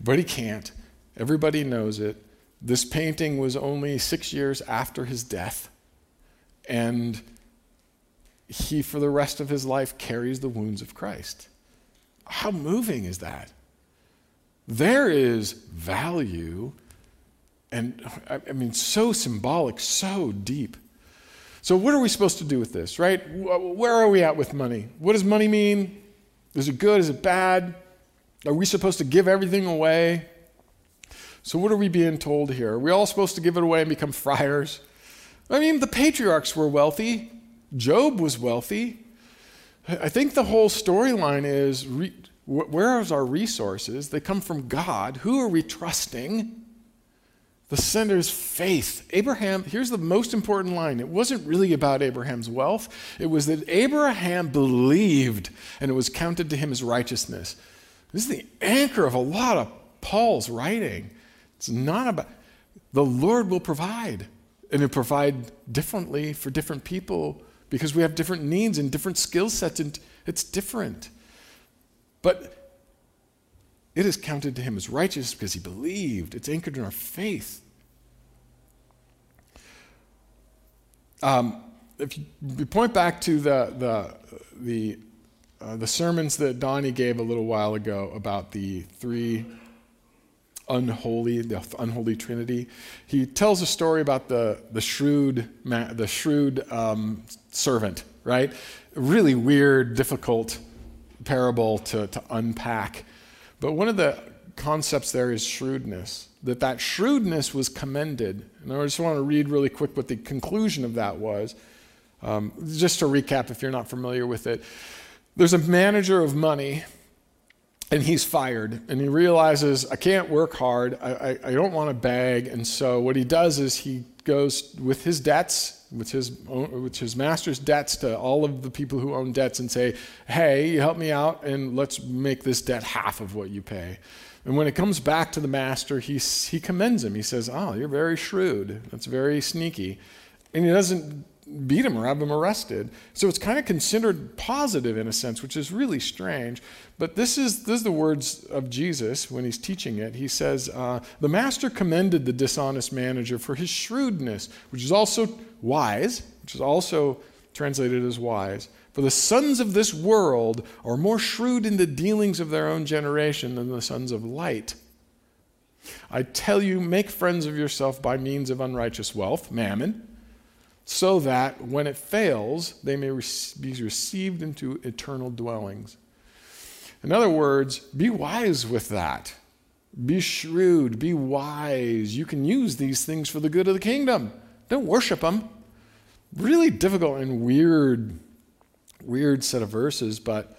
but he can't. Everybody knows it. This painting was only 6 years after his death, and he, for the rest of his life, carries the wounds of Christ. How moving is that? There is value, and I mean, so symbolic, so deep. So what are we supposed to do with this, right? Where are we at with money? What does money mean? Is it good? Is it bad? Are we supposed to give everything away? So what are we being told here? Are we all supposed to give it away and become friars? I mean, the patriarchs were wealthy. Job was wealthy. I think the whole storyline is, where are our resources? They come from God. Who are we trusting? The sender's faith. Abraham, here's the most important line. It wasn't really about Abraham's wealth. It was that Abraham believed, and it was counted to him as righteousness. This is the anchor of a lot of Paul's writing. It's not about, the Lord will provide, and he'll provide differently for different people because we have different needs and different skill sets, and it's different. But it is counted to him as righteous because he believed. It's anchored in our faith. If you point back to the sermons that Donnie gave a little while ago about the three unholy Trinity. He tells a story about the shrewd servant, right? A really weird, difficult parable to unpack. But one of the concepts there is shrewdness, that shrewdness was commended. And I just want to read really quick what the conclusion of that was. Just to recap, if you're not familiar with it, there's a manager of money, and he's fired, and he realizes, I can't work hard, I don't want to beg, and so what he does is he goes with his debts, with his master's debts to all of the people who own debts and say, hey, you help me out, and let's make this debt half of what you pay. And when it comes back to the master, he commends him. He says, oh, you're very shrewd, that's very sneaky. And he doesn't beat him or have him arrested. So it's kind of considered positive in a sense, which is really strange. But this is the words of Jesus when he's teaching it. He says, the master commended the dishonest manager for his shrewdness, which is also wise, which is also translated as wise. For the sons of this world are more shrewd in the dealings of their own generation than the sons of light. I tell you, make friends of yourself by means of unrighteous wealth, mammon, so that when it fails, they may be received into eternal dwellings. In other words, be wise with that. Be shrewd. Be wise. You can use these things for the good of the kingdom. Don't worship them. Really difficult and weird set of verses, but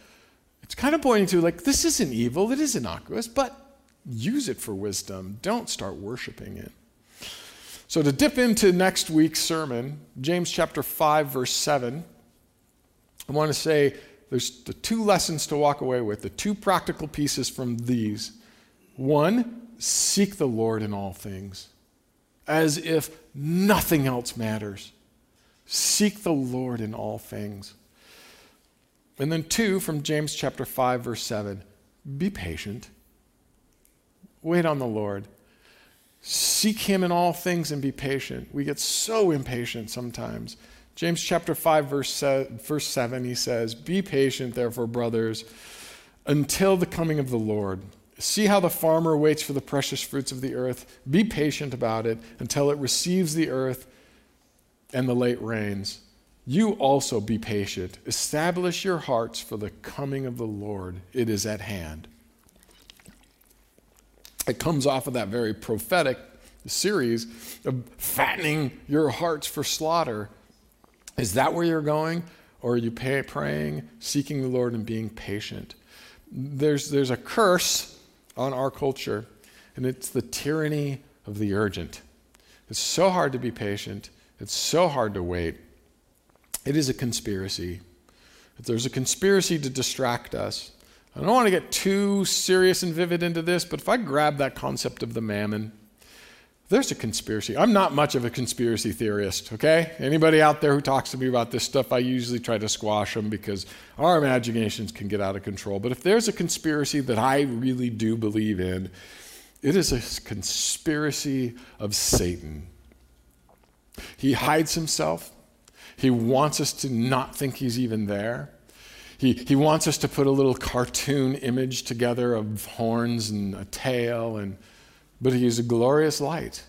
it's kind of pointing to, like, this isn't evil. It is innocuous, but use it for wisdom. Don't start worshiping it. So to dip into next week's sermon, James chapter 5, verse 7, I want to say there's the two lessons to walk away with, the two practical pieces from these. One, seek the Lord in all things, as if nothing else matters. Seek the Lord in all things. And then two, from James chapter 5, verse 7, be patient. Wait on the Lord. Seek him in all things and be patient. We get so impatient sometimes. James chapter 5, verse 7, he says, be patient, therefore, brothers, until the coming of the Lord. See how the farmer waits for the precious fruits of the earth. Be patient about it until it receives the earth and the late rains. You also be patient. Establish your hearts, for the coming of the Lord, it is at hand. It comes off of that very prophetic series of fattening your hearts for slaughter. Is that where you're going? Or are you praying, seeking the Lord, and being patient? There's a curse on our culture, and it's the tyranny of the urgent. It's so hard to be patient. It's so hard to wait. It is a conspiracy. There's a conspiracy to distract us. I don't want to get too serious and vivid into this, but if I grab that concept of the mammon, there's a conspiracy. I'm not much of a conspiracy theorist, okay? Anybody out there who talks to me about this stuff, I usually try to squash them because our imaginations can get out of control. But if there's a conspiracy that I really do believe in, it is a conspiracy of Satan. He hides himself. He wants us to not think he's even there. He wants us to put a little cartoon image together of horns and a tail, but he is a glorious light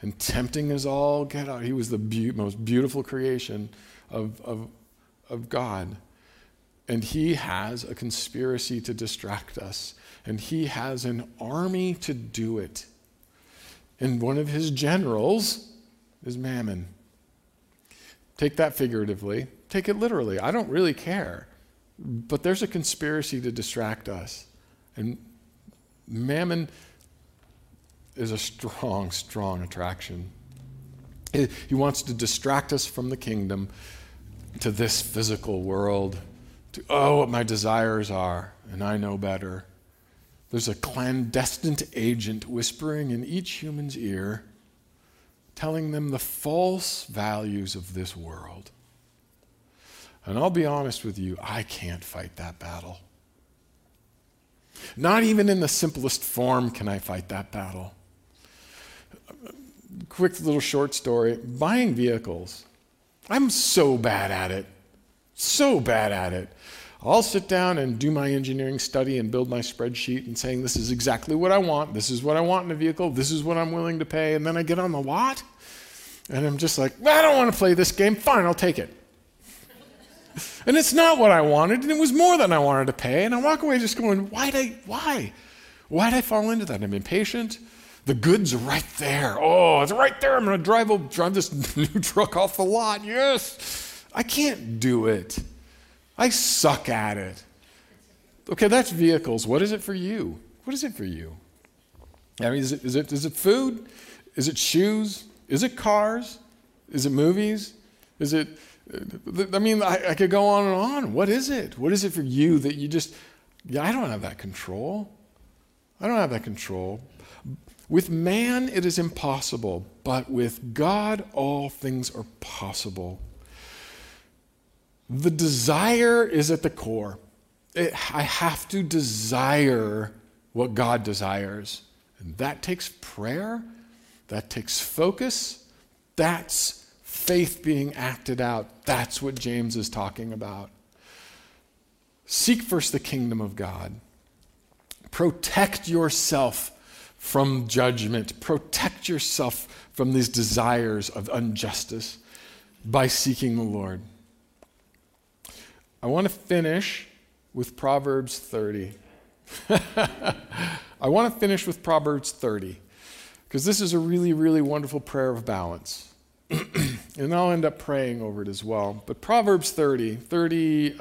and tempting us all get out. He was the most beautiful creation of God. And he has a conspiracy to distract us. And he has an army to do it. And one of his generals is Mammon. Take that figuratively. Take it literally. I don't really care. But there's a conspiracy to distract us. And Mammon is a strong, strong attraction. He wants to distract us from the kingdom to this physical world, to, what my desires are, and I know better. There's a clandestine agent whispering in each human's ear, telling them the false values of this world. And I'll be honest with you, I can't fight that battle. Not even in the simplest form can I fight that battle. Quick little short story. Buying vehicles. I'm so bad at it. So bad at it. I'll sit down and do my engineering study and build my spreadsheet and saying this is exactly what I want. This is what I want in a vehicle. This is what I'm willing to pay. And then I get on the lot and I'm just like, I don't want to play this game. Fine, I'll take it. And it's not what I wanted, and it was more than I wanted to pay. And I walk away just going, why? Why'd I fall into that? I'm impatient. The good's right there. Oh, it's right there. I'm going to drive this new truck off the lot. Yes. I can't do it. I suck at it. Okay, that's vehicles. What is it for you? What is it for you? I mean, is it food? Is it shoes? Is it cars? Is it movies? Is it... I mean, I could go on and on. What is it? What is it for you that you just, I don't have that control. I don't have that control. With man, it is impossible, but with God, all things are possible. The desire is at the core. I have to desire what God desires. And that takes prayer. That takes focus. That's faith being acted out. That's what James is talking about. Seek first the kingdom of God. Protect yourself from judgment. Protect yourself from these desires of injustice by seeking the Lord. I want to finish with Proverbs 30. I want to finish with Proverbs 30 because this is a really, really wonderful prayer of balance. And I'll end up praying over it as well. But Proverbs 30, verse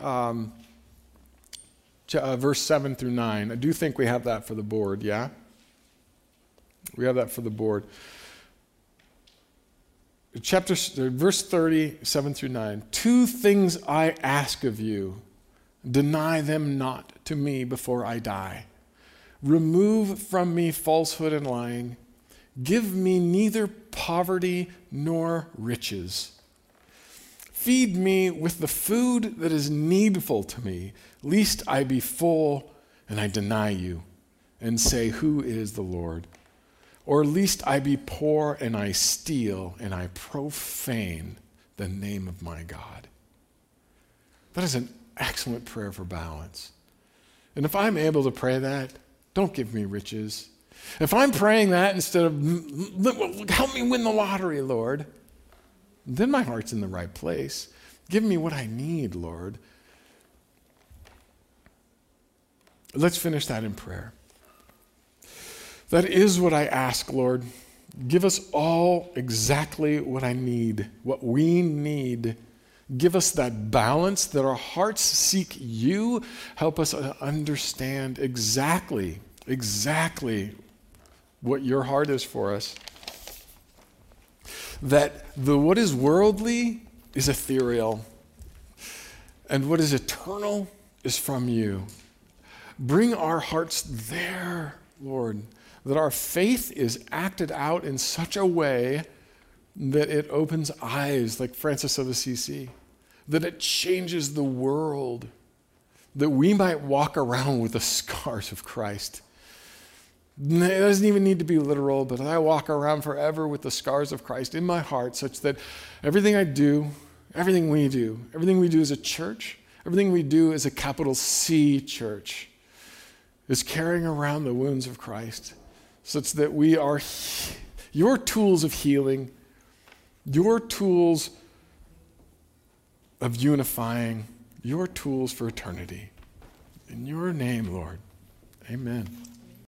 7 through 9. I do think we have that for the board, yeah? We have that for the board. Verse 30, 7 through 9. 2 things I ask of you. Deny them not to me before I die. Remove from me falsehood and lying. Give me neither poverty nor riches. Feed me with the food that is needful to me, lest I be full and I deny you and say, who is the Lord? Or lest I be poor and I steal and I profane the name of my God. That is an excellent prayer for balance. And if I'm able to pray that, don't give me riches. If I'm praying that instead of, help me win the lottery, Lord, then my heart's in the right place. Give me what I need, Lord. Let's finish that in prayer. That is what I ask, Lord. Give us all exactly what I need, what we need. Give us that balance that our hearts seek you. Help us understand exactly what your heart is for us. That what is worldly is ethereal, and what is eternal is from you. Bring our hearts there, Lord, that our faith is acted out in such a way that it opens eyes, like Francis of Assisi, that it changes the world, that we might walk around with the scars of Christ. It doesn't even need to be literal, but I walk around forever with the scars of Christ in my heart, such that everything I do, everything we do as a church, everything we do as a capital C church, is carrying around the wounds of Christ, such that we are your tools of healing, your tools of unifying, your tools for eternity. In your name, Lord, amen.